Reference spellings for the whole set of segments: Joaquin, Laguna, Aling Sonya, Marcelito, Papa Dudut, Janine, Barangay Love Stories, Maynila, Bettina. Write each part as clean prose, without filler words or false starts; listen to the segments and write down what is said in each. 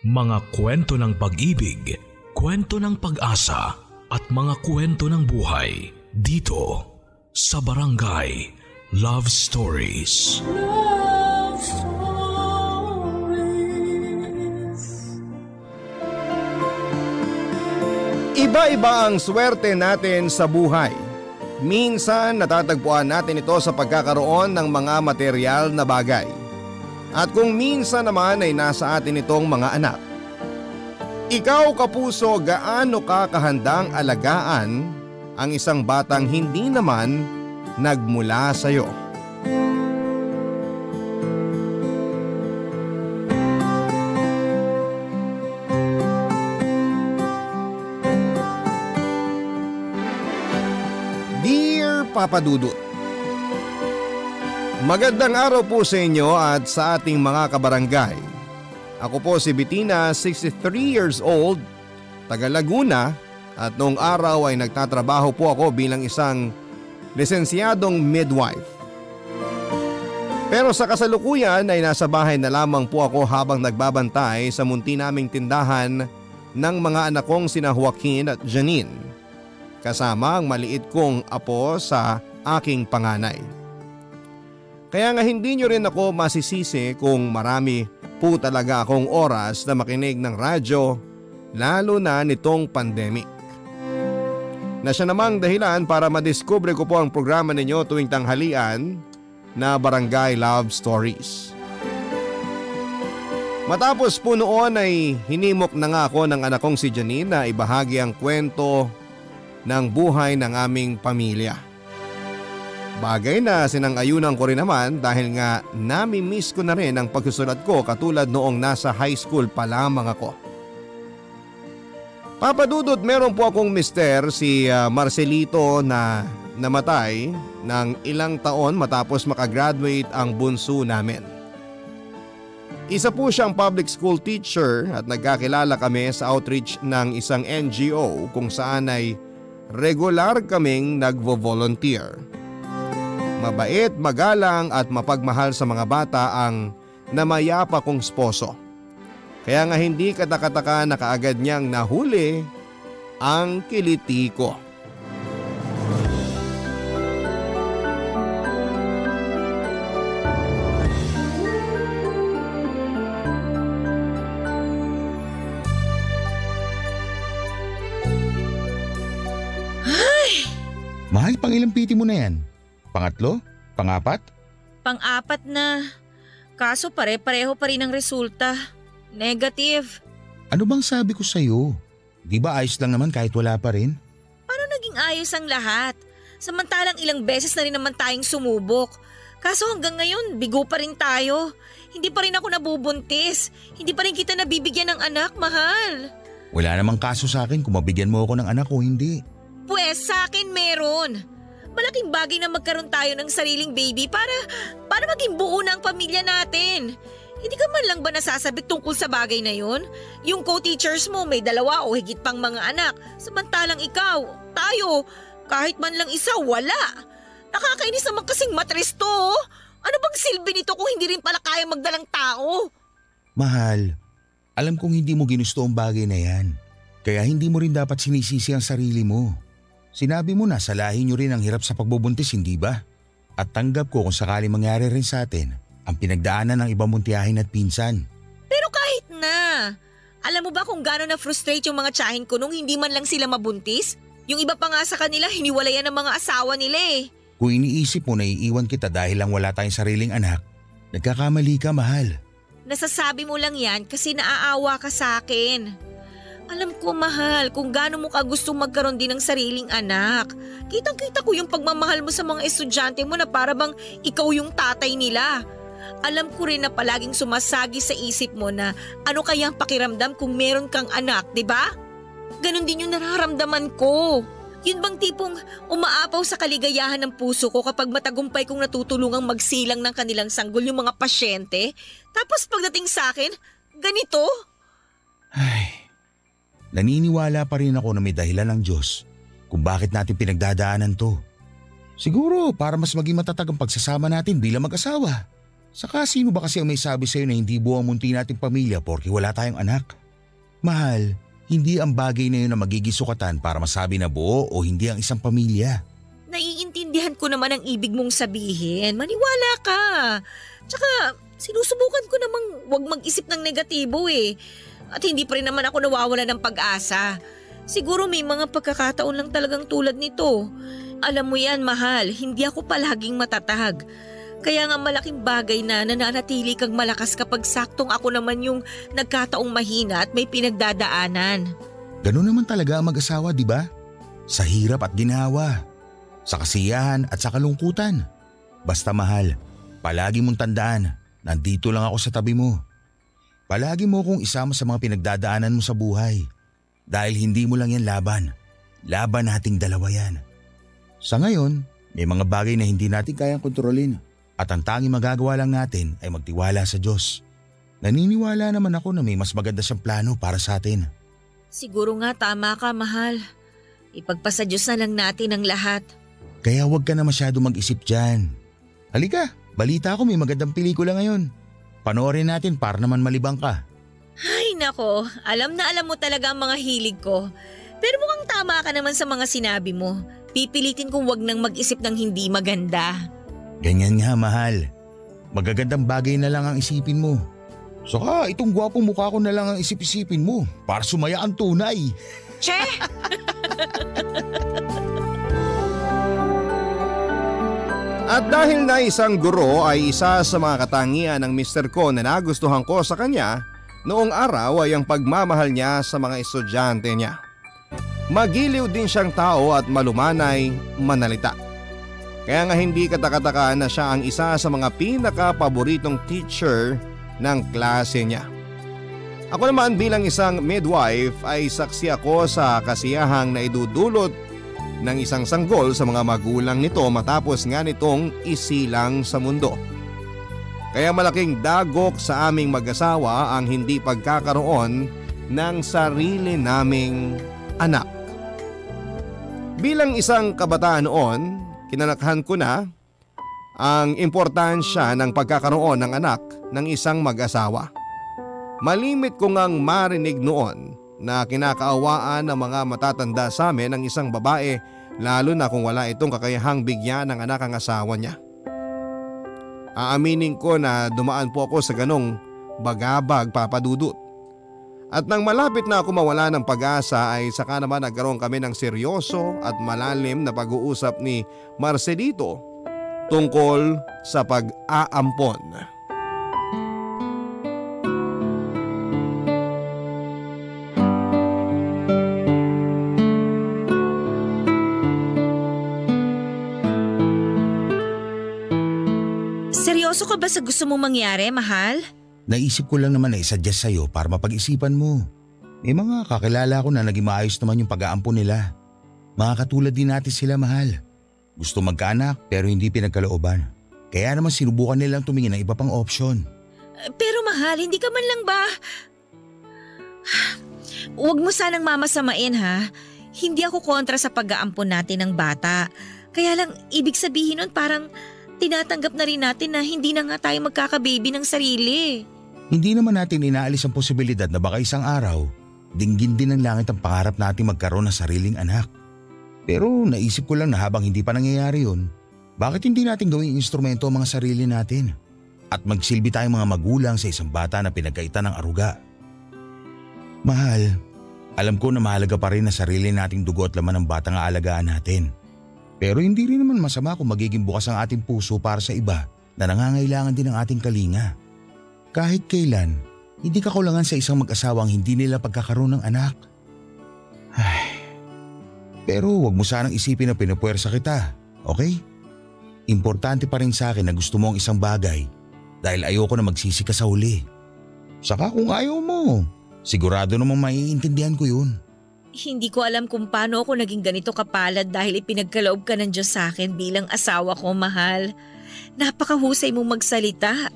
Mga kwento ng pag-ibig, kwento ng pag-asa at mga kwento ng buhay dito sa Barangay Love Stories. Love Stories. Iba-iba ang swerte natin sa buhay. Minsan natatagpuan natin ito sa pagkakaroon ng mga material na bagay. At kung minsan naman ay nasa atin itong mga anak. Ikaw kapuso, gaano ka kahandang alagaan ang isang batang hindi naman nagmula sa'yo? Papa Dudut. Magandang araw po sa inyo at sa ating mga kabarangay. Ako po si Bettina, 63 years old, taga Laguna, at noong araw ay nagtatrabaho po ako bilang isang lisensyadong midwife. Pero sa kasalukuyan ay nasa bahay na lamang po ako habang nagbabantay sa munti naming tindahan ng mga anak kong sina Joaquin at Janine. Kasama ang maliit kong apo sa aking panganay. Kaya nga hindi nyo rin ako masisisi kung marami po talaga akong oras na makinig ng radyo, lalo na nitong pandemic. Na siya namang dahilan para madiskubre ko po ang programa ninyo tuwing tanghalian na Barangay Love Stories. Matapos po noon ay hinimok na nga ako ng anak kong si Janine na ibahagi ang kwento ng buhay ng aming pamilya. Bagay na sinang-ayunan ko rin naman dahil nga nami-miss ko na rin ang pagsusulat ko katulad noong nasa high school pa lamang ako. Papa Dudut, meron po akong mister si Marcelito na namatay ng ilang taon matapos makagraduate ang bunso namin. Isa po siyang public school teacher at nagkakilala kami sa outreach ng isang NGO kung saan ay regular kaming nagvo-volunteer. Mabait, magalang at mapagmahal sa mga bata ang namayapa kong sposo. Kaya nga hindi katakataka na kaagad niyang nahuli ang kiliti ko. Mahal, pangilang piti mo na yan? Pangatlo? Pangapat? Pangapat na. Kaso pare-pareho pa rin ang resulta. Negative. Ano bang sabi ko sa'yo? Di ba ayos lang naman kahit wala pa rin? Paano naging ayos ang lahat? Samantalang ilang beses na rin naman tayong sumubok. Kaso hanggang ngayon, bigo pa rin tayo. Hindi pa rin ako nabubuntis. Hindi pa rin kita nabibigyan ng anak, mahal. Wala namang kaso sa'kin kung mabigyan mo ako ng anak o hindi. Pwes, sa akin meron. Malaking bagay na magkaroon tayo ng sariling baby para maging buo na ang pamilya natin. Hindi ka man lang ba nasasabik tungkol sa bagay na yun? Yung co-teachers mo may dalawa o higit pang mga anak, samantalang ikaw, tayo, kahit man lang isa, wala. Nakakainis naman kasing matres to. Ano bang silbi nito kung hindi rin pala kaya magdalang tao? Mahal, alam kong hindi mo ginusto ang bagay na yan. Kaya hindi mo rin dapat sinisisi ang sarili mo. Sinabi mo na salahin nyo rin ang hirap sa pagbubuntis, hindi ba? At tanggap ko kung sakali mangyari rin sa atin ang pinagdaanan ng ibang muntiyahin at pinsan. Pero kahit na, alam mo ba kung gaano na frustrate yung mga tiyahin ko nung hindi man lang sila mabuntis? Yung iba pa nga sa kanila hiniwalayan ng mga asawa nila eh. Kung iniisip mo na iiwan kita dahil lang wala tayong sariling anak, nagkakamali ka, mahal. Nasasabi mo lang yan kasi naaawa ka sa akin. Alam ko, mahal, kung gaano mo ka gustong magkaroon din ng sariling anak. Kitang-kita ko yung pagmamahal mo sa mga estudyante mo na para bang ikaw yung tatay nila. Alam ko rin na palaging sumasagi sa isip mo na ano kaya ang pakiramdam kung meron kang anak, di ba? Ganon din yung nararamdaman ko. Yun bang tipong umaapaw sa kaligayahan ng puso ko kapag matagumpay kong natutulungang magsilang ng kanilang sanggol yung mga pasyente? Tapos pagdating sa akin, ganito? Ay... Naniniwala pa rin ako na may dahilan ng Diyos kung bakit natin pinagdadaanan to. Siguro para mas maging matatag ang pagsasama natin bilang mag-asawa. Saka sino ba kasi ang may sabi sa'yo na hindi buo ang munti nating pamilya porke wala tayong anak? Mahal, hindi ang bagay na yun na magiging sukatan para masabi na buo o hindi ang isang pamilya. Naiintindihan ko naman ang ibig mong sabihin. Maniwala ka. Tsaka sinusubukan ko namang huwag mag-isip ng negatibo eh. At hindi pa rin naman ako nawawala ng pag-asa. Siguro may mga pagkakataon lang talagang tulad nito. Alam mo yan, mahal, hindi ako palaging matatag. Kaya nga malaking bagay na nananatili kang malakas kapag saktong ako naman yung nagkataong mahina at may pinagdadaanan. Ganun naman talaga ang mag-asawa, di ba? Sa hirap at ginawa, sa kasiyahan at sa kalungkutan. Basta mahal, palagi mong tandaan, nandito lang ako sa tabi mo. Palagi mo kong isama sa mga pinagdadaanan mo sa buhay. Dahil hindi mo lang yan laban. Laban nating dalawa yan. Sa ngayon, may mga bagay na hindi natin kayang kontrolin. At ang tanging magagawa lang natin ay magtiwala sa Diyos. Naniniwala naman ako na may mas maganda siyang plano para sa atin. Siguro nga tama ka, mahal. Ipagpasa Diyos na lang natin ang lahat. Kaya huwag ka na masyado mag-isip dyan. Halika, balita ko may magandang pelikula ngayon. Panoorin natin para naman malibang ka. Ay nako, alam na alam mo talaga ang mga hilig ko. Pero mukhang tama ka naman sa mga sinabi mo. Pipilitin kong huwag nang mag-isip ng hindi maganda. Ganyan nga, mahal. Magagandang bagay na lang ang isipin mo. Saka itong gwapong mukha ko na lang ang isip-isipin mo para sumaya ang tunay. Che! At dahil na isang guro ay isa sa mga katangian ng Mr. Ko na nagustuhan ko sa kanya, noong araw ay ang pagmamahal niya sa mga estudyante niya. Magiliw din siyang tao at malumanay manalita. Kaya nga hindi katakataka na siya ang isa sa mga pinaka-paboritong teacher ng klase niya. Ako naman bilang isang midwife ay saksi ako sa kasiyahang na idudulot ng isang sanggol sa mga magulang nito matapos nga nitong isilang sa mundo. Kaya malaking dagok sa aming mag-asawa ang hindi pagkakaroon ng sarili naming anak. Bilang isang kabataan noon, kinalakhan ko na ang importansya ng pagkakaroon ng anak ng isang mag-asawa. Malimit ko ngang marinig noon na kinakaawaan ng mga matatanda sa amin ng isang babae lalo na kung wala itong kakayahang bigyan ng anak ang asawa niya. Aaminin ko na dumaan po ako sa ganong bagabag, Papa Dudut. At nang malapit na ako mawala ng pag-asa ay saka naman nagkaroon kami ng seryoso at malalim na pag-uusap ni Marcelito tungkol sa pag-aampon. Seryoso ka ba sa gusto mong mangyari, mahal? Naisip ko lang naman na i-suggest sa'yo para mapag-isipan mo. May mga kakilala ko na naging maayos naman yung pag-aampo nila. Mga katulad din natin sila, mahal. Gusto magkaanak pero hindi pinagkalooban. Kaya naman sinubukan nilang tumingin ng iba pang option. Pero mahal, hindi ka man lang ba? Huwag mo sanang mamasamain ha. Hindi ako kontra sa pag-aampo natin ng bata. Kaya lang ibig sabihin nun parang tinatanggap na rin natin na hindi na nga tayo magkakababy ng sarili. Hindi naman natin inaalis ang posibilidad na baka isang araw, dinggin din ng langit ang pangarap natin magkaroon ng sariling anak. Pero naisip ko lang na habang hindi pa nangyayari yun, bakit hindi natin gawing instrumento ang mga sarili natin? At magsilbi tayong mga magulang sa isang bata na pinagkaitan ng aruga. Mahal, alam ko na mahalaga pa rin na sarili nating dugo at laman ng batang aalagaan natin. Pero hindi rin naman masama kung magiging bukas ang ating puso para sa iba na nangangailangan din ng ating kalinga. Kahit kailan, hindi kakulangan sa isang mag-asawang hindi nila pagkakaroon ng anak. Ay. Pero huwag mo sanang isipin na pinapwersa kita, okay? Importante pa rin sa akin na gusto mo ang isang bagay dahil ayoko na magsisi ka sa huli. Saka kung ayaw mo, sigurado namang maiintindihan ko yun. Hindi ko alam kung paano ako naging ganito kapalad dahil ipinagkaloob ka ng Diyos sa akin bilang asawa ko, mahal. Napakahusay mong magsalita.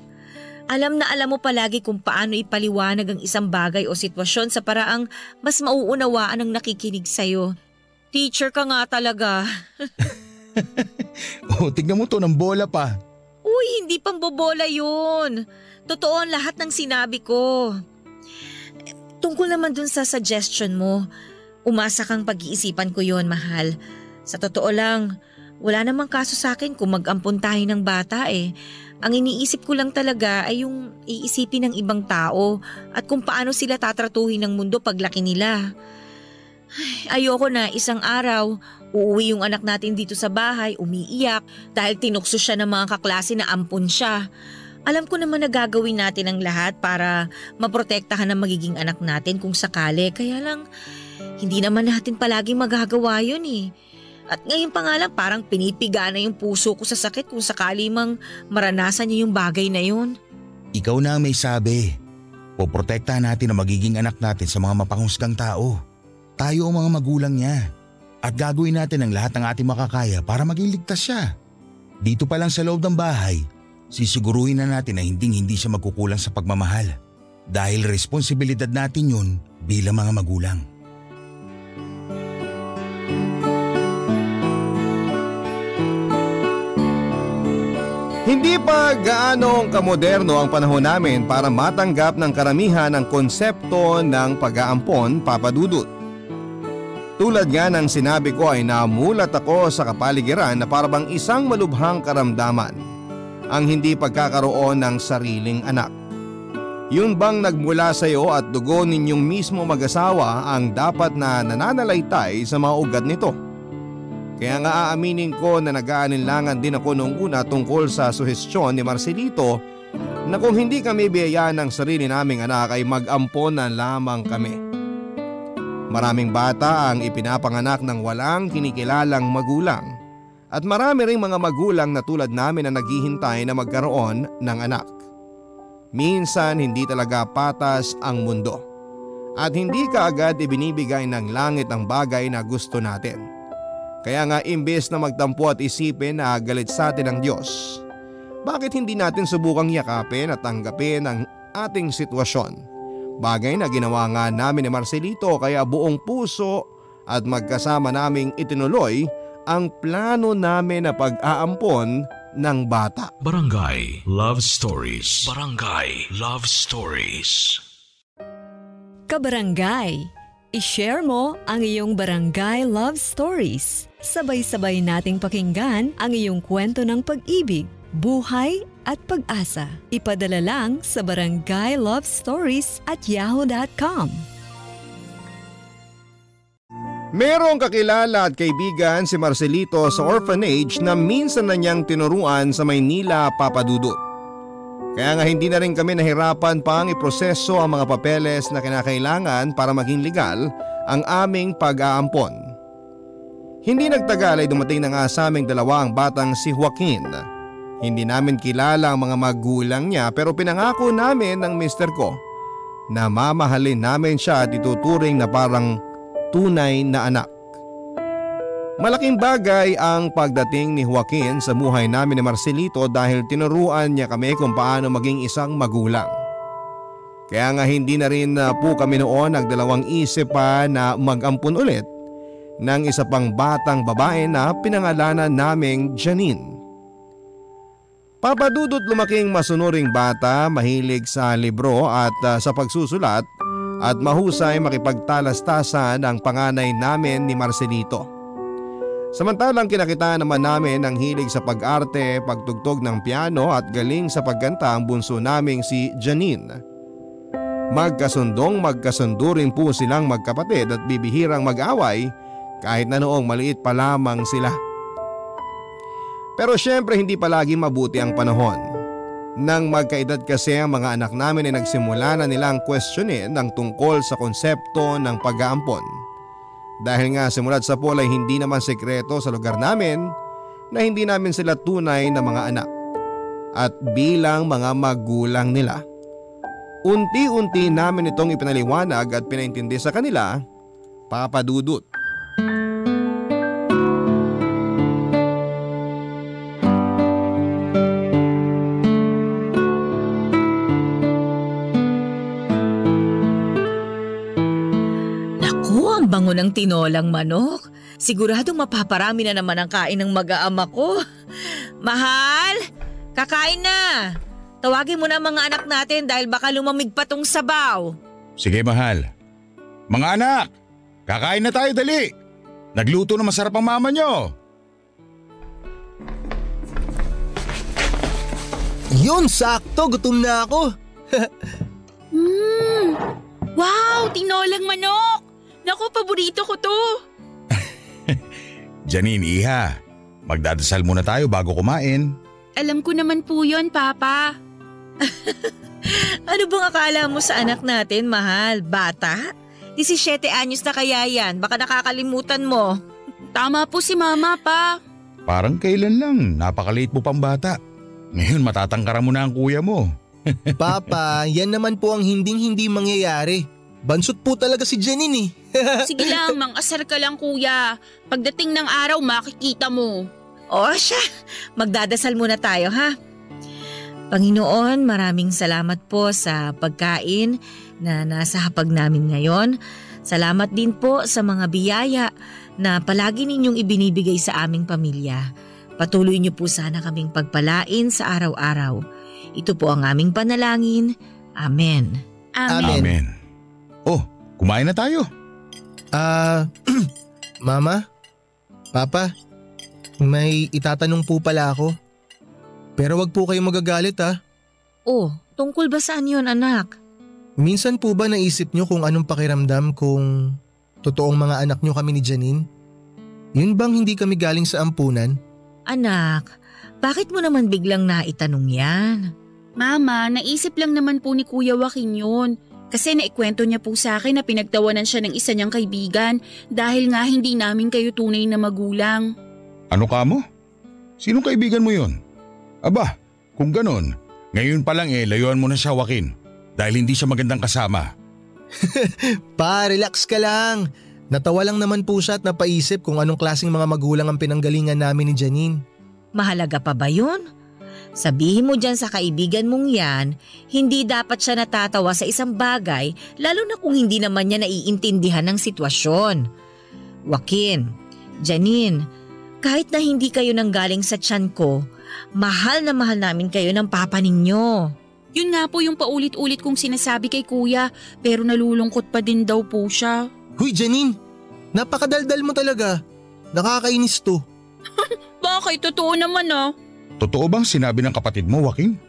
Alam na alam mo palagi kung paano ipaliwanag ang isang bagay o sitwasyon sa paraang mas mauunawaan ang nakikinig sa'yo. Teacher ka nga talaga. O, tignan mo to ng bola pa. Oo Uy, hindi pambobola yun. Totoo ang lahat ng sinabi ko. Tungkol naman dun sa suggestion mo, umasa kang pag-iisipan ko yon, mahal. Sa totoo lang, wala namang kaso sa akin kung mag-ampon tayo ng bata eh. Ang iniisip ko lang talaga ay yung iisipin ng ibang tao at kung paano sila tatratuhin ng mundo paglaki nila. Ay, ayoko na isang araw, uuwi yung anak natin dito sa bahay, umiiyak dahil tinukso siya ng mga kaklase na ampon siya. Alam ko naman na gagawin natin ang lahat para maprotektahan ang magiging anak natin kung sakali. Kaya lang, hindi naman natin palaging magagawa yun eh. At ngayon pa nga lang parang pinipiga na yung puso ko sa sakit kung sakali mang maranasan niya yung bagay na yun. Ikaw na ang may sabi. Poprotektahan natin ang magiging anak natin sa mga mapanghusgang tao. Tayo ang mga magulang niya. At gagawin natin ang lahat ng ating makakaya para maging ligtas siya. Dito pa lang sa loob ng bahay, sisiguruhin na natin na hindi siya magkukulang sa pagmamahal dahil responsibilidad natin yun bilang mga magulang. Hindi pa gaanong kamoderno ang panahon namin para matanggap ng karamihan ang konsepto ng pag-aampon, Papa Dudut. Tulad nga ng sinabi ko ay namulat ako sa kapaligiran na parang isang malubhang karamdaman ang hindi pagkakaroon ng sariling anak. Yun bang nagmula sa iyo at dugo ninyong mismo mag-asawa ang dapat na nananalaytay sa mga ugat nito? Kaya nga aaminin ko na nag-aalinlangan din ako noong una tungkol sa suhestyon ni Marcelito na kung hindi kami biyayaan ng sarili naming anak ay mag-ampon na lamang kami. Maraming bata ang ipinapanganak ng walang kinikilalang magulang. At marami ring mga magulang na tulad namin na naghihintay na magkaroon ng anak. Minsan hindi talaga patas ang mundo. At hindi kaagad ibinibigay ng langit ang bagay na gusto natin. Kaya nga imbes na magtampo at isipin na galit sa atin ang Diyos, bakit hindi natin subukang yakapin at tanggapin ang ating sitwasyon? Bagay na ginawa nga namin ni Marcelito kaya buong puso at magkasama naming itinuloy ang plano namin na pag-aampon ng bata. Barangay Love Stories. Barangay Love Stories. Kabarangay, i-share mo ang iyong Barangay Love Stories. Sabay-sabay nating pakinggan ang iyong kwento ng pag-ibig, buhay at pag-asa. Ipadala lang sa barangaylovestories@yahoo.com. Merong kakilala at kaibigan si Marcelito sa orphanage na minsan na niyang tinuruan sa Maynila, Papa Dudut. Kaya nga hindi na rin kami nahirapan pang iproseso ang mga papeles na kinakailangan para maging legal ang aming pag-aampon. Hindi nagtagal ay dumating na nga sa aming dalawa ang batang si Joaquin. Hindi namin kilala ang mga magulang niya pero pinangako namin ng mister ko na mamahalin namin siya at ituturing na parang tunay na anak. Malaking bagay ang pagdating ni Joaquin sa buhay namin ni Marcelito dahil tinuruan niya kami kung paano maging isang magulang. Kaya nga hindi na rin po kami noon nagdalawang isip pa na mag-ampon ulit ng isa pang batang babae na pinangalanan naming Janine. Papa Dudut, lumaking masunuring bata, mahilig sa libro at sa pagsusulat, at mahusay makipagtalastasan ang panganay namin ni Marcelito. Samantalang kinakita naman namin ang hilig sa pag-arte, pagtugtog ng piano at galing sa pagganta ang bunso naming si Janine. Magkasundo rin po silang magkapatid at bibihirang mag-away kahit na noong maliit pa lamang sila. Pero syempre hindi palagi mabuti ang panahon. Nang magkaedad kasi ang mga anak namin ay nagsimula na nilang questionin ang tungkol sa konsepto ng pag-aampon. Dahil nga simulat sa pool ay hindi naman sekreto sa lugar namin na hindi namin sila tunay na mga anak at bilang mga magulang nila. Unti-unti namin itong ipinaliwanag at pinaintindi sa kanila, Papa Dudut. Bango ng tinolang manok. Siguradong mapaparami na naman ang kain ng mag-aama ko. Mahal! Kakain na! Tawagin mo na mga anak natin dahil baka lumamig pa tong sabaw. Sige mahal. Mga anak, kakain na tayo dali. Nagluto na masarap ang mama nyo. Yun, sakto. Gutom na ako. Wow, tinolang manok. Naku, paborito ko to. Janine, iha. Magdadasal muna tayo bago kumain. Alam ko naman po yun, Papa. Ano bang akala mo sa anak natin, mahal? Bata? 17 anyos na kaya yan. Baka nakakalimutan mo. Tama po si Mama, Pa. Parang kailan lang. Napakaliit mo pang bata. Ngayon matatangkara mo na ang kuya mo. Papa, yan naman po ang hinding-hindi mangyayari. Bansot po talaga si Janine eh. Sige lang, mang-asar ka lang kuya. Pagdating ng araw makikita mo. O siya, magdadasal muna tayo ha. Panginoon, maraming salamat po sa pagkain na nasa hapag namin ngayon. Salamat din po sa mga biyaya na palagi ninyong ibinibigay sa aming pamilya. Patuloy niyo po sana kaming pagpalain sa araw-araw. Ito po ang aming panalangin. Amen. Amen. Amen. Oh, kumain na tayo. Mama, Papa, may itatanong po pala ako. Pero wag po kayong magagalit ha. Oh, tungkol ba saan yun anak? Minsan po ba naisip niyo kung anong pakiramdam kung totoong mga anak niyo kami ni Janine? Yun bang hindi kami galing sa ampunan? Anak, bakit mo naman biglang naitanong yan? Mama, naisip lang naman po ni Kuya Joaquin yun. Kasi naikwento niya po sa akin na pinagtawanan siya ng isa niyang kaibigan dahil nga hindi namin kayo tunay na magulang. Ano ka mo? Sinong kaibigan mo yun? Aba, kung ganon, ngayon pa lang layuan mo na siya Joaquin dahil hindi siya magandang kasama. Pa, relax ka lang. Natawa lang naman po siya at napaisip kung anong klaseng mga magulang ang pinanggalingan namin ni Janine. Mahalaga pa ba yun? Sabihin mo dyan sa kaibigan mong yan, hindi dapat siya natatawa sa isang bagay lalo na kung hindi naman niya naiintindihan ng sitwasyon. Joaquin, Janine, kahit na hindi kayo nanggaling sa tiyan ko, mahal na mahal namin kayo ng papa ninyo. Yun nga po yung paulit-ulit kong sinasabi kay kuya pero nalulungkot pa din daw po siya. Huy Janine, napakadaldal mo talaga. Nakakainis to. Bakit? Totoo naman ah. Totoo bang sinabi ng kapatid mo, Joaquin?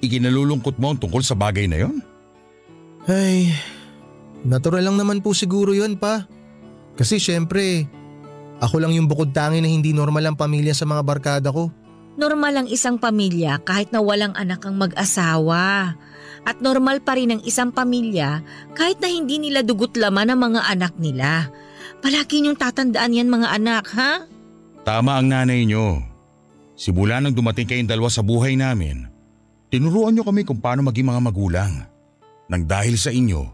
Ikinalulungkot mo ang tungkol sa bagay na yon? Ay, natural lang naman po siguro yon pa. Kasi syempre, ako lang yung bukod tangi na hindi normal ang pamilya sa mga barkada ko. Normal ang isang pamilya kahit na walang anak ang mag-asawa. At normal pa rin ang isang pamilya kahit na hindi nila dugot laman ang mga anak nila. Palagi niyong tatandaan yan mga anak, ha? Tama ang nanay niyo. Simula nang dumating kayong dalawa sa buhay namin, tinuruan niyo kami kung paano maging mga magulang. Nang dahil sa inyo,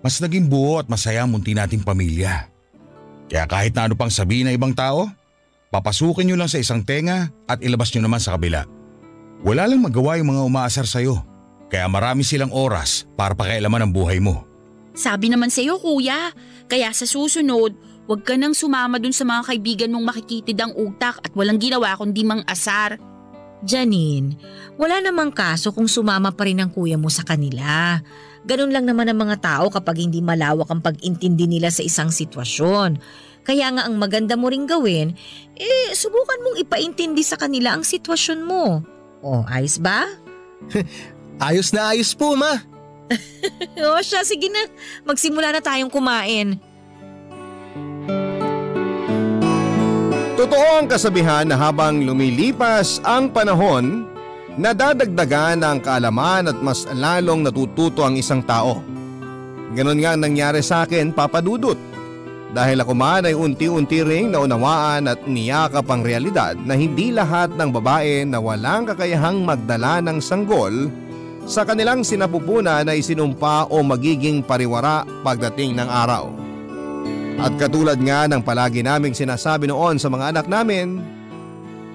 mas naging buo at masaya ang munti nating pamilya. Kaya kahit na ano pang sabihin ng ibang tao, papasukin niyo lang sa isang tenga at ilabas niyo naman sa kabila. Wala lang magawa yung mga umaasar sa'yo. Kaya marami silang oras para pakialaman ang buhay mo. Sabi naman sa'yo kuya, kaya sa susunod, huwag ka nang sumama dun sa mga kaibigan mong makikitid ang utak at walang ginawa kundi mang-asar. Janine, wala namang kaso kung sumama pa rin ang kuya mo sa kanila. Ganun lang naman ang mga tao kapag hindi malawak ang pag-intindi nila sa isang sitwasyon. Kaya nga ang maganda mo ring gawin, subukan mong ipaintindi sa kanila ang sitwasyon mo. O, ayos ba? Ayos na ayos po, ma. O siya, sige na. Magsimula na tayong kumain. Totoo ang kasabihan na habang lumilipas ang panahon, nadadagdagan ang kaalaman at mas lalong natututo ang isang tao. Ganon nga ang nangyari sa akin, Papa Dudut. Dahil ako man ay unti-unti ring naunawaan at niyakap ang realidad na hindi lahat ng babae na walang kakayahang magdala ng sanggol sa kanilang sinapupunan ay sinumpa o magiging pariwara pagdating ng araw. At katulad nga ng palagi naming sinasabi noon sa mga anak namin,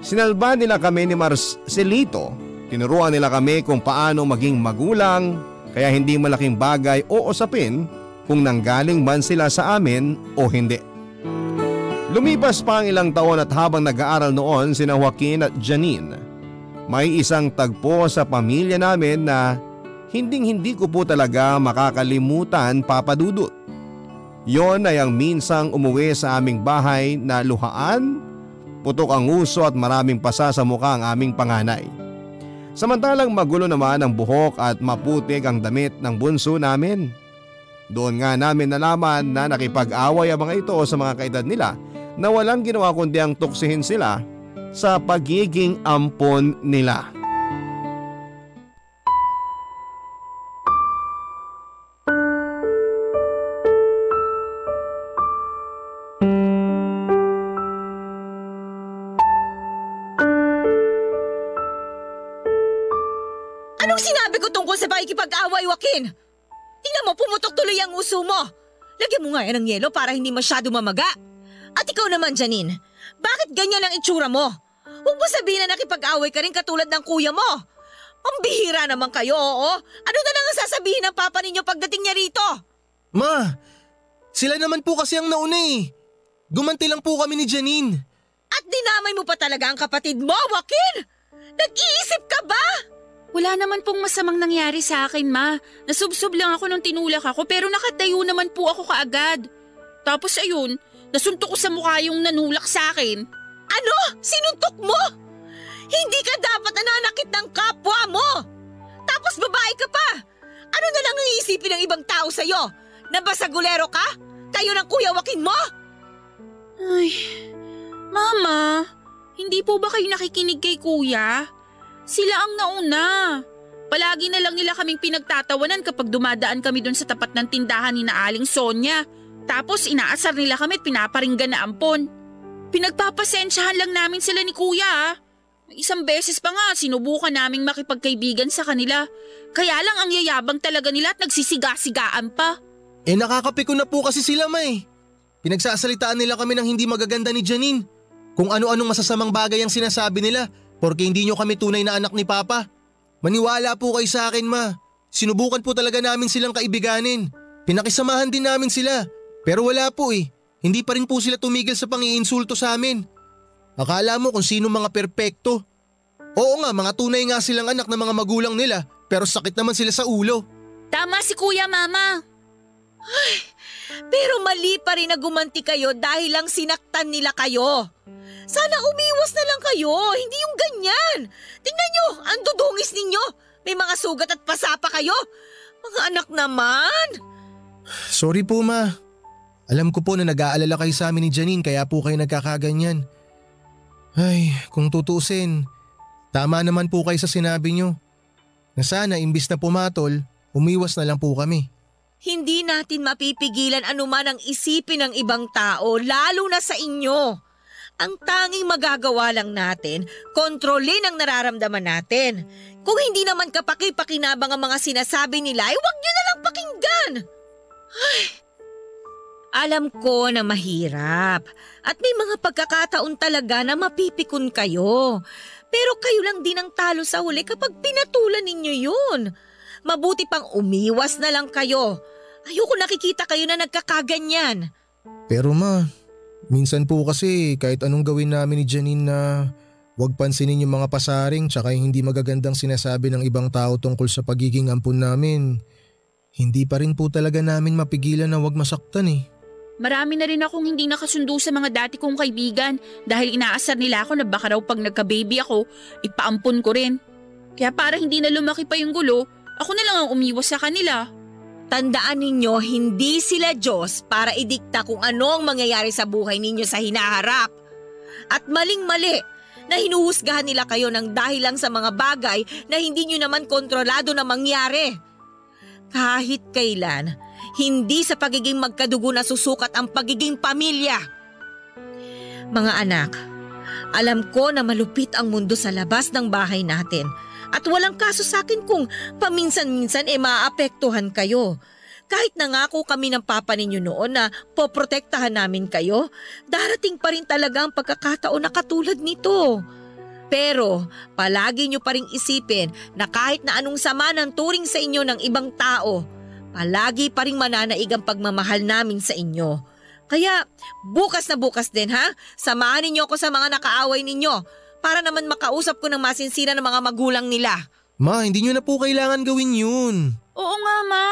sinalba nila kami ni Marcelito, tinuruan nila kami kung paano maging magulang kaya hindi malaking bagay o usapin kung nanggaling man sila sa amin o hindi. Lumipas pa ang ilang taon at habang nag-aaral noon sina Joaquin at Janine, May isang tagpo sa pamilya namin na hinding-hindi ko po talaga makakalimutan, Papa Dudut. Yon ay ang minsang umuwi sa aming bahay na luhaan, putok ang uso at maraming pasa sa mukha ang aming panganay. Samantalang magulo naman ang buhok at maputik ang damit ng bunso namin. Doon nga namin nalaman na nakipag-away ang mga ito sa mga kaedad nila na walang ginawa kundi ang tuksihin sila sa pagiging ampon nila. Anong sinabi ko tungkol sa pakikipag-away, Joaquin? Tingnan mo, pumutok tuloy ang uso mo. Lagyan mo nga yan ng yelo para hindi masyado mamaga. At ikaw naman, Janine, bakit ganyan ang itsura mo? Huwag mo sabihin na nakipag-away ka rin katulad ng kuya mo. Ang bihira naman kayo, oo? Ano na lang ang sasabihin ng papa ninyo pagdating niya rito? Ma, sila naman po kasi ang nauna eh. Gumanti lang po kami ni Janine. At dinamay mo pa talaga ang kapatid mo, Joaquin? Nag-iisip ka ba? Wala naman pong masamang nangyari sa akin, ma. Nasubsob lang ako nung tinulak ako pero nakatayo naman po ako kaagad. Tapos ayun, nasuntok ko sa mukha yung nanulak sa akin. Ano? Sinuntok mo? Hindi ka dapat nananakit ng kapwa mo. Tapos babae ka pa. Ano na lang ang iisipin ng ibang tao sa'yo? Nabasagulero ka? Kayo ng kuya Joaquin mo? Ay, Mama, hindi po ba kayo nakikinig kay kuya? Sila ang nauna. Palagi na lang nila kaming pinagtatawanan kapag dumadaan kami doon sa tapat ng tindahan ni na Aling Sonya. Tapos inaasar nila kami at pinaparinggan na ampon. Pinagpapasensyahan lang namin sila ni kuya. Isang beses pa nga sinubukan naming makipagkaibigan sa kanila. Kaya lang ang yayabang talaga nila at nagsisiga-sigaan pa. Eh nakakapiko na po kasi sila, May. Pinagsasalitaan nila kami ng hindi magaganda ni Janine. Kung ano-anong masasamang bagay ang sinasabi nila. Porque hindi nyo kami tunay na anak ni Papa. Maniwala po kayo sa akin, Ma. Sinubukan po talaga namin silang kaibiganin. Pinakisamahan din namin sila. Pero wala po eh. Hindi pa rin po sila tumigil sa pangiinsulto sa amin. Akala mo kung sino mga perpekto. Oo nga, mga tunay nga silang anak ng mga magulang nila. Pero sakit naman sila sa ulo. Tama si Kuya, Mama. Ay, pero mali pa rin na gumanti kayo dahil lang sinaktan nila kayo. Sana umiwas na lang kayo, hindi yung ganyan. Tingnan nyo, ang dudungis ninyo. May mga sugat at pasapa kayo. Mga anak naman. Sorry po, Ma. Alam ko po na nag-aalala kayo sa amin ni Janine kaya po kayo nagkakaganyan. Ay, kung tutusin, tama naman po kayo sa sinabi nyo. Na sana imbis na pumatol, umiwas na lang po kami. Hindi natin mapipigilan anuman ang isipin ng ibang tao, lalo na sa inyo. Ang tanging magagawa lang natin, kontrolin ang nararamdaman natin. Kung hindi naman kapaki-pakinabang ang mga sinasabi nila, ay huwag nyo na lang pakinggan. Ay, alam ko na mahirap at may mga pagkakataon talaga na mapipikon kayo. Pero kayo lang din ang talo sa huli kapag pinatulan ninyo yun. Mabuti pang umiwas na lang kayo. Ayoko nakikita kayo na nagkakaganyan. Pero Ma, minsan po kasi kahit anong gawin namin ni Janine na huwag pansinin yung mga pasaring tsaka yung hindi magagandang sinasabi ng ibang tao tungkol sa pagiging ampun namin, hindi pa rin po talaga namin mapigilan na huwag masaktan eh. Marami na rin akong hindi nakasundo sa mga dati kong kaibigan dahil inaasar nila ako na baka raw pag nagka-baby ako, ipaampun ko rin. Kaya para hindi na lumaki pa yung gulo, ako na lang ang umiwas sa kanila. Tandaan ninyo, hindi sila Diyos para idikta kung ano ang mangyayari sa buhay ninyo sa hinaharap. At maling-mali na hinuhusgahan nila kayo ng dahil lang sa mga bagay na hindi nyo naman kontrolado na mangyari. Kahit kailan, hindi sa pagiging magkadugo na susukat ang pagiging pamilya. Mga anak, alam ko na malupit ang mundo sa labas ng bahay natin. At walang kaso sa akin kung paminsan-minsan maaapektuhan kayo. Kahit nangako kami ng papa ninyo noon na poprotektahan namin kayo, darating pa rin talaga ang pagkakataon na katulad nito. Pero palagi nyo pa rin isipin na kahit na anong sama ng turing sa inyo ng ibang tao, palagi pa rin mananaig ang pagmamahal namin sa inyo. Kaya bukas na bukas din ha, samahan ninyo ako sa mga nakaaway ninyo. para naman makausap ko ng masinsina ng mga magulang nila. Ma, hindi nyo na po kailangan gawin yun. Oo nga, Ma.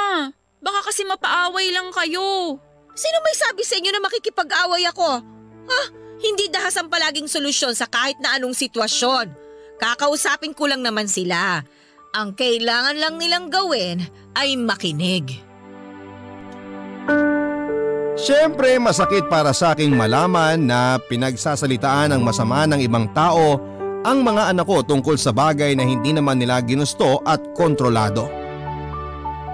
Baka kasi mapaaway lang kayo. Sino may sabi sa inyo na makikipag-away ako? Ha? Hindi dahas ang palaging solusyon sa kahit na anong sitwasyon. Kakausapin ko lang naman sila. Ang kailangan lang nilang gawin ay makinig. Siyempre, masakit para sa aking malaman na pinagsasalitaan ng masama ng ibang tao ang mga anak ko tungkol sa bagay na hindi naman nila ginusto at kontrolado.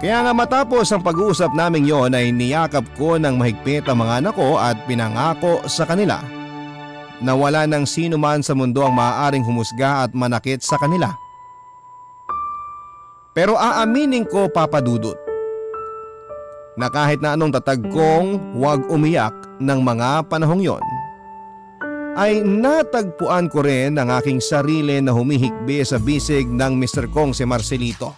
Kaya nga matapos ang pag-uusap namin yon ay niyakap ko ng mahigpit ang mga anak ko at pinangako sa kanila na wala ng sino man sa mundo ang maaaring humusga at manakit sa kanila. Pero aaminin ko, Papa Dudut, na kahit na anong tatag kong huwag umiyak ng mga panahong yon, ay natagpuan ko rin ang aking sarili na humihikbi sa bisig ng Mr. Kong si Marcelito.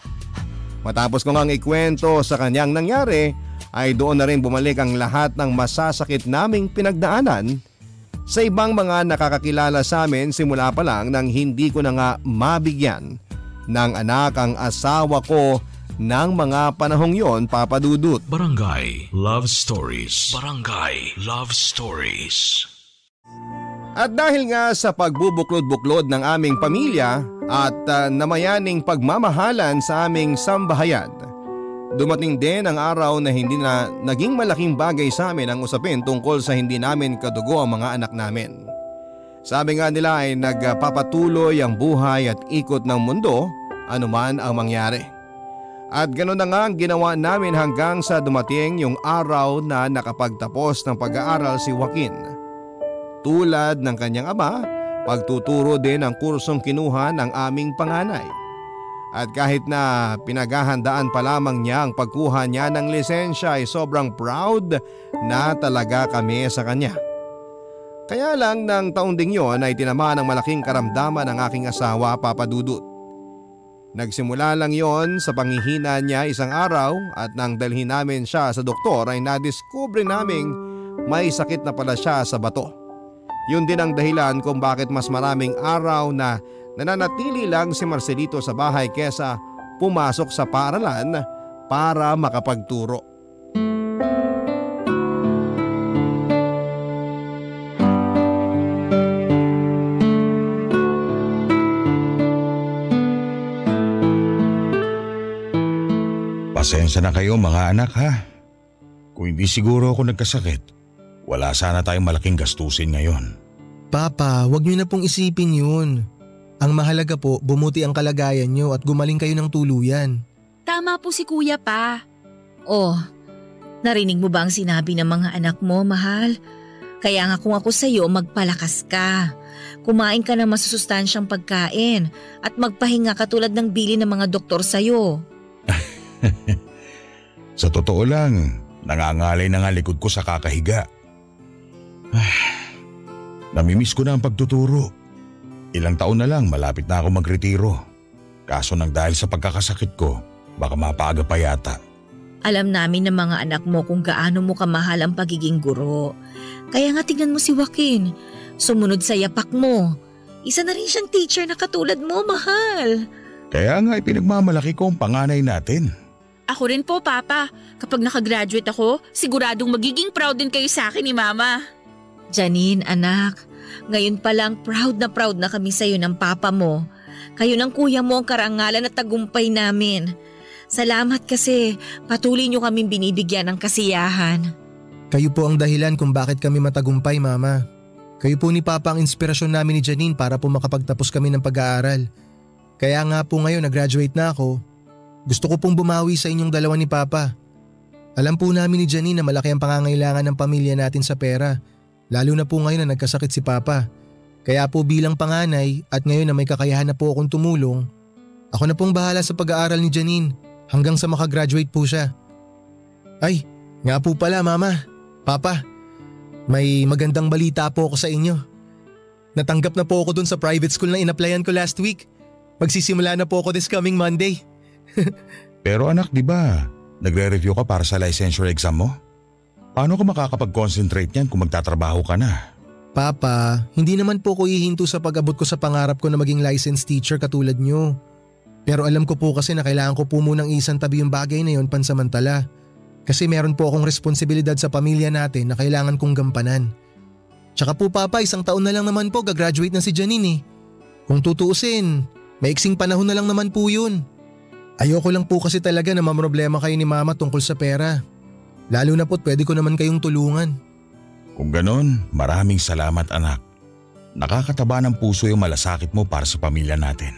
Matapos ko ngang ikwento sa kanyang nangyari, ay doon na rin bumalik ang lahat ng masasakit naming pinagdaanan sa ibang mga nakakakilala sa amin simula pa lang nang hindi ko na nga mabigyan ng anak ang asawa ko ng mga panahong yon, Papa Dudut. Barangay Love Stories. Barangay Love Stories. At dahil nga sa pagbubuklod-buklod ng aming pamilya at namayaning pagmamahalan sa aming sambahayan, dumating din ang araw na hindi na naging malaking bagay sa amin ang usapin tungkol sa hindi namin kadugo ang mga anak namin. Sabi nga nila ay nagpapatuloy ang buhay at ikot ng mundo anuman ang mangyari. At ganoon na nga ang ginawa namin hanggang sa dumating yung araw na nakapagtapos ng pag-aaral si Joaquin. Tulad ng kanyang ama, pagtuturo din ang kursong kinuha ng aming panganay. At kahit na pinaghahandaan pa lamang niya ang pagkuha niya ng lisensya ay sobrang proud na talaga kami sa kanya. Kaya lang ng taong ding yon ay tinamaan ng malaking karamdaman ng aking asawa, Papa Dudut. Nagsimula lang yon sa panghihina niya isang araw at nang dalhin namin siya sa doktor ay nadiskubre naming may sakit na pala siya sa bato. Yun din ang dahilan kung bakit mas maraming araw na nananatili lang si Marcelito sa bahay kesa pumasok sa paaralan para makapagturo. Pasensya na kayo mga anak ha. Kung hindi siguro ako nagkasakit, wala sana tayong malaking gastusin ngayon. Papa, wag niyo na pong isipin yun. Ang mahalaga po, bumuti ang kalagayan niyo at gumaling kayo ng tuluyan. Tama po si Kuya pa. Oh, narinig mo ba ang sinabi ng mga anak mo, mahal? Kaya nga kung ako sa'yo, magpalakas ka. Kumain ka ng masusustansyang pagkain at magpahinga katulad ng bili ng mga doktor sa'yo. Sa totoo lang, nangangalay na nga likod ko sa kakahiga. Namimiss ko na ang pagtuturo. Ilang taon na lang malapit na ako magretiro. Kaso nang dahil sa pagkakasakit ko, baka mapaaga pa yata. Alam namin ng mga anak mo kung gaano mo kamahal ang pagiging guro. Kaya nga tingnan mo si Joaquin. Sumunod sa yapak mo. Isa na rin siyang teacher na katulad mo, mahal. Kaya nga ipinagmamalaki ko ang panganay natin. Ako rin po, Papa. Kapag nakagraduate ako, siguradong magiging proud din kayo sa akin ni Mama. Janine, anak, ngayon pa lang proud na kami sa'yo ng papa mo. Kayo ng kuya mo ang karangalan at tagumpay namin. Salamat kasi patuloy niyo kaming binibigyan ng kasiyahan. Kayo po ang dahilan kung bakit kami matagumpay, Mama. Kayo po ni Papa ang inspirasyon namin ni Janine para po makapagtapos kami ng pag-aaral. Kaya nga po ngayon nag-graduate na ako, gusto ko pong bumawi sa inyong dalawa ni Papa. Alam po namin ni Janine na malaki ang pangangailangan ng pamilya natin sa pera. Lalo na po ngayon na nagkasakit si Papa. Kaya po bilang panganay at ngayon na may kakayahan na po akong tumulong, ako na pong bahala sa pag-aaral ni Janine hanggang sa makagraduate po siya. Ay, nga po pala Mama, Papa, may magandang balita po ako sa inyo. Natanggap na po ako dun sa private school na in-applyan ko last week. Magsisimula na po ako this coming Monday. Pero anak, di ba nagre-review ka para sa licensure exam mo? Paano ka makakapag-concentrate niyan kung magtatrabaho ka na? Papa, hindi naman po ko hihinto sa pag-abot ko sa pangarap ko na maging licensed teacher katulad nyo. Pero alam ko po kasi na kailangan ko po munang isang tabi yung bagay na yon pansamantala. Kasi meron po akong responsibilidad sa pamilya natin na kailangan kong gampanan. Tsaka po Papa, isang taon na lang naman po gagraduate na si Janine eh. Kung tutuusin, maiksing panahon na lang naman po yun. Ayoko lang po kasi talaga na mamroblema kayo ni Mama tungkol sa pera. Lalo na po't pwede ko naman kayong tulungan. Kung ganon, maraming salamat anak. Nakakataba ng puso yung malasakit mo para sa pamilya natin.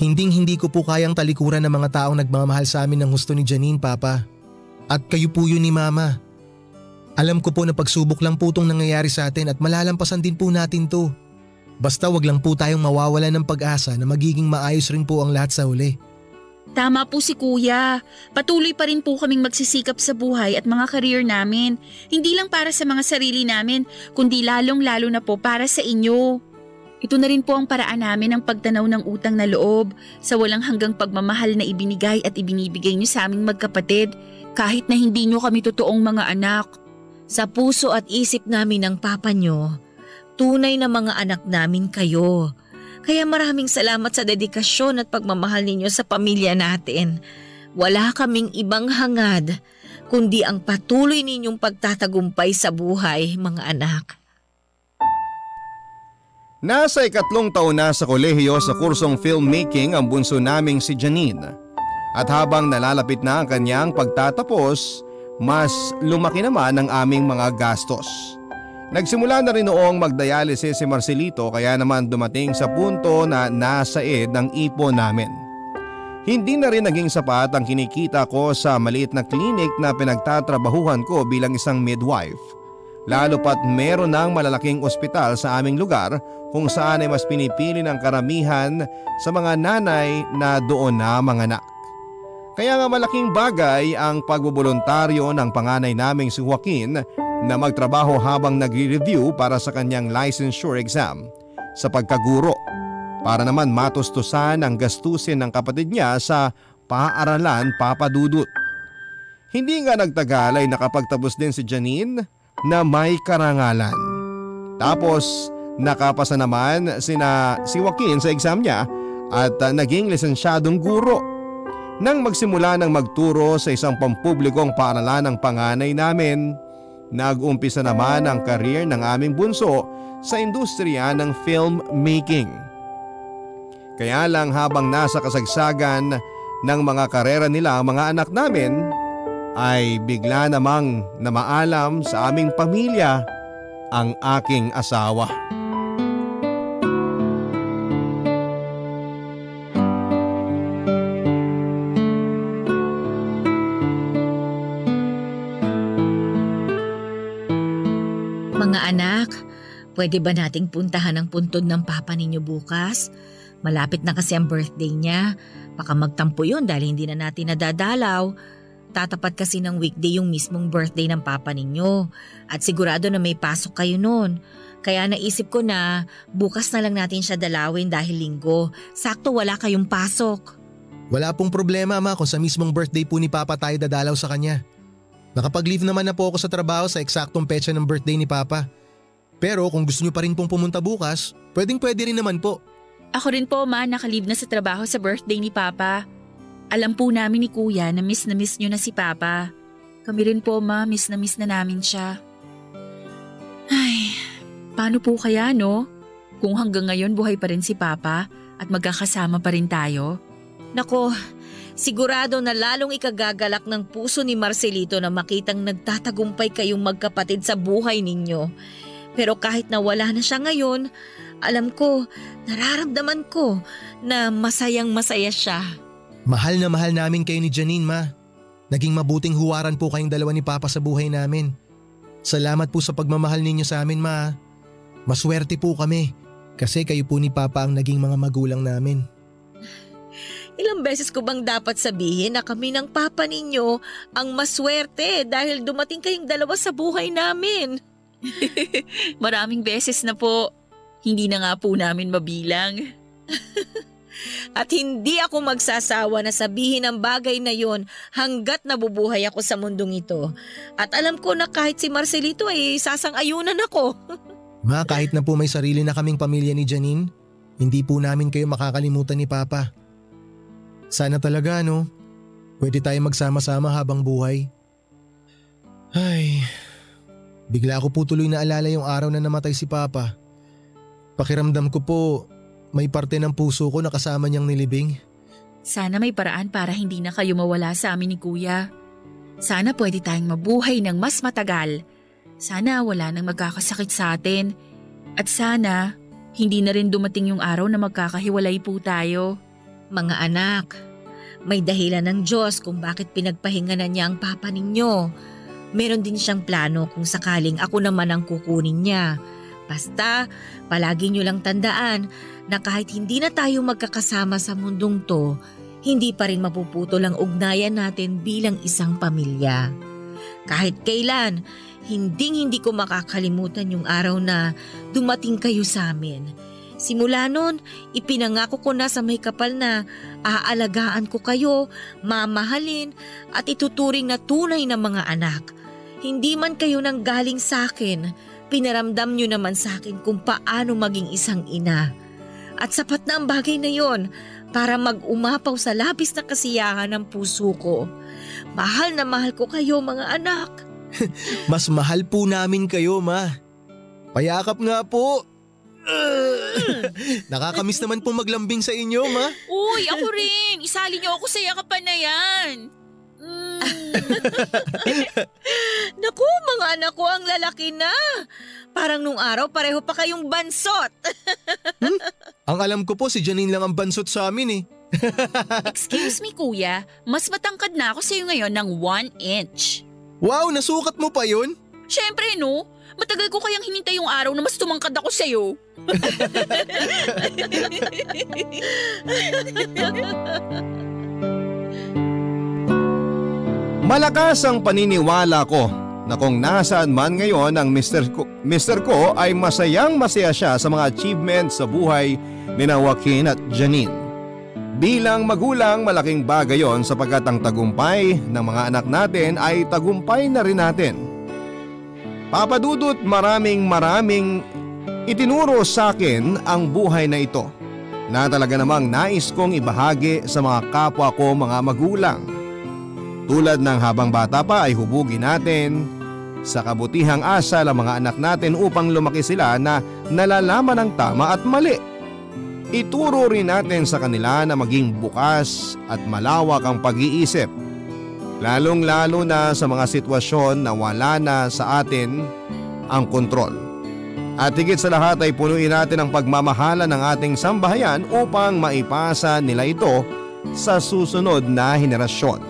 Hindi ko po kayang talikuran ng mga taong nagmamahal sa amin ng husto ni Janine, Papa. At kayo po yun ni Mama. Alam ko po na pagsubok lang po itong nangyayari sa atin at malalampasan din po natin to. Basta wag lang po tayong mawawala ng pag-asa na magiging maayos rin po ang lahat sa huli. Tama po si Kuya. Patuloy pa rin po kaming magsisikap sa buhay at mga career namin. Hindi lang para sa mga sarili namin, kundi lalong-lalo na po para sa inyo. Ito na rin po ang paraan namin ng pagtanaw ng utang na loob sa walang hanggang pagmamahal na ibinigay at ibinibigay niyo sa aming magkapatid kahit na hindi niyo kami totoong mga anak. Sa puso at isip namin ng papa niyo, tunay na mga anak namin kayo. Kaya maraming salamat sa dedikasyon at pagmamahal ninyo sa pamilya natin. Wala kaming ibang hangad, kundi ang patuloy ninyong pagtatagumpay sa buhay, mga anak. Nasa 3 taon na sa kolehiyo sa kursong filmmaking ang bunso naming si Janine. At habang nalalapit na ang kanyang pagtatapos, mas lumaki naman ang aming mga gastos. Nagsimula na rin noong magdialysis si Marcelito kaya naman dumating sa punto na nasaid ng ipon namin. Hindi na rin naging sapat ang kinikita ko sa maliit na klinik na pinagtatrabahuhan ko bilang isang midwife. Lalo pat meron ng malalaking ospital sa aming lugar kung saan ay mas pinipili ng karamihan sa mga nanay na doon na manganak. Kaya nga malaking bagay ang pagbobolontaryo ng panganay naming si Joaquin na magtrabaho habang nagre-review para sa kanyang licensure exam sa pagkaguro para naman matustusan ang gastusin ng kapatid niya sa paaralan Papa Dudut. Hindi nga nagtagal ay nakapagtapos din si Janine na may karangalan. Tapos nakapasa naman si Joaquin sa exam niya at naging lisensyadong guro. Nang magsimula ng magturo sa isang pampublikong paaralan ng panganay namin, nag-umpisa naman ang career ng aming bunso sa industriya ng filmmaking. Kaya lang habang nasa kasagsagan ng mga karera nila ang mga anak namin, ay bigla namang namaalam sa aming pamilya ang aking asawa. Anak, pwede ba nating puntahan ang puntod ng papa ninyo bukas? Malapit na kasi ang birthday niya. Baka magtampo yun dahil hindi na natin nadadalaw. Tatapat kasi ng weekday yung mismong birthday ng papa ninyo. At sigurado na may pasok kayo nun. Kaya naisip ko na bukas na lang natin siya dalawin dahil linggo. Sakto wala kayong pasok. Wala pong problema ama kung sa mismong birthday po ni papa tayo dadalaw sa kanya. Nakapag-leave naman na po ako sa trabaho sa eksaktong petsa ng birthday ni papa. Pero kung gusto niyo pa rin pong pumunta bukas, pwedeng-pwede rin naman po. Ako rin po ma, nakalive na sa trabaho sa birthday ni Papa. Alam po namin ni Kuya na miss niyo na si Papa. Kami rin po ma, miss na namin siya. Ay, paano po kaya no? Kung hanggang ngayon buhay pa rin si Papa at magkakasama pa rin tayo? Nako, sigurado na lalong ikagagalak ng puso ni Marcelito na makitang nagtatagumpay kayong magkapatid sa buhay ninyo. Pero kahit na wala na siya ngayon, alam ko, nararamdaman ko na masayang-masaya siya. Mahal na mahal namin kayo ni Janine, ma. Naging mabuting huwaran po kayong dalawa ni Papa sa buhay namin. Salamat po sa pagmamahal ninyo sa amin, ma. Maswerte po kami kasi kayo po ni Papa ang naging mga magulang namin. Ilang beses ko bang dapat sabihin na kami ng Papa ninyo ang maswerte dahil dumating kayong dalawa sa buhay namin? Maraming beses na po. Hindi na nga po namin mabilang. At hindi ako magsasawa na sabihin ang bagay na yon hanggat nabubuhay ako sa mundong ito. At alam ko na kahit si Marcelito ay sasang-ayunan ako. Ma, kahit na po may sarili na kaming pamilya ni Janine, hindi po namin kayo makakalimutan ni Papa. Sana talaga, no? Pwede tayo magsama-sama habang buhay. Ay, bigla ko po tuloy naalala yung araw na namatay si Papa. Pakiramdam ko po, may parte ng puso ko na kasama niyang nilibing. Sana may paraan para hindi na kayo mawala sa amin ni Kuya. Sana pwede tayong mabuhay ng mas matagal. Sana wala nang magkakasakit sa atin. At sana, hindi na rin dumating yung araw na magkakahiwalay po tayo. Mga anak, may dahilan ng Diyos kung bakit pinagpahinga na niya ang papa ninyo. Meron din siyang plano kung sakaling ako naman ang kukunin niya. Basta, palagi niyo lang tandaan na kahit hindi na tayo magkakasama sa mundong to, hindi pa rin mapuputol ang ugnayan natin bilang isang pamilya. Kahit kailan, hindi ko makakalimutan yung araw na dumating kayo sa amin. Simula noon, ipinangako ko na sa may kapal na aalagaan ko kayo, mamahalin at ituturing na tunay na mga anak. Hindi man kayo nang galing sa akin, pinaramdam niyo naman sa akin kung paano maging isang ina. At sapat na ang bagay na yon para mag-umapaw sa labis na kasiyahan ng puso ko. Mahal na mahal ko kayo, mga anak. Mas mahal po namin kayo, Ma. Payakap nga po. Nakakamiss naman po maglambing sa inyo, Ma. Uy, ako rin. Isali niyo ako sa yakapan na yan. Naku, mga anak ko, ang lalaki na. Parang nung araw pareho pa kayong bansot. Ang alam ko po si Janine lang ang bansot sa amin eh. Excuse me, Kuya, mas matangkad na ako sa iyo ngayon ng 1 inch. Wow, nasukat mo pa yun? Siyempre no, matagal ko kayang hinintay yung araw na mas tumangkad ako sa iyo. Malakas ang paniniwala ko na kung nasaan man ngayon ang Mr. Ko ay masayang masaya siya sa mga achievements sa buhay nina Joaquin at Janine. Bilang magulang, malaking bagay yon sapagkat ang tagumpay ng mga anak natin ay tagumpay na rin natin. Papa Dudut, maraming itinuro sa akin ang buhay na ito na talaga namang nais kong ibahagi sa mga kapwa ko mga magulang. Tulad ng habang bata pa ay hubugin natin sa kabutihang asal ang mga anak natin upang lumaki sila na nalalaman ang tama at mali. Ituro rin natin sa kanila na maging bukas at malawak ang pag-iisip. Lalong-lalo na sa mga sitwasyon na wala na sa atin ang kontrol. At higit sa lahat ay punuin natin ang pagmamahalan ng ating sambahayan upang maipasa nila ito sa susunod na henerasyon.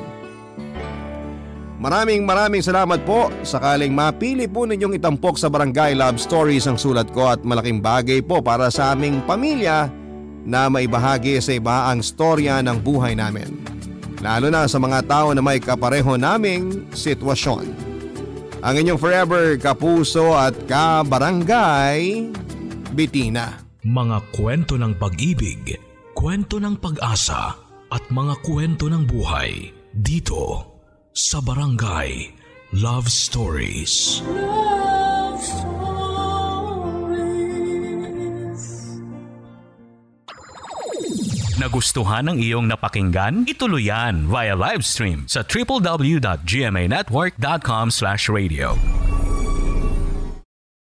Maraming salamat po. Sakaling mapili po ninyong itampok sa Barangay Love Stories ang sulat ko at malaking bagay po para sa aming pamilya na maibahagi sa iba ang storya ng buhay namin. Lalo na sa mga tao na may kapareho naming sitwasyon. Ang inyong forever kapuso at kabarangay, Bettina. Mga kwento ng pag-ibig, kwento ng pag-asa at mga kwento ng buhay dito sa Barangay Love Stories. Love Stories. Nagustuhan ng iyong napakinggan? Ituloy yan via live stream sa www.gmanetwork.com/radio.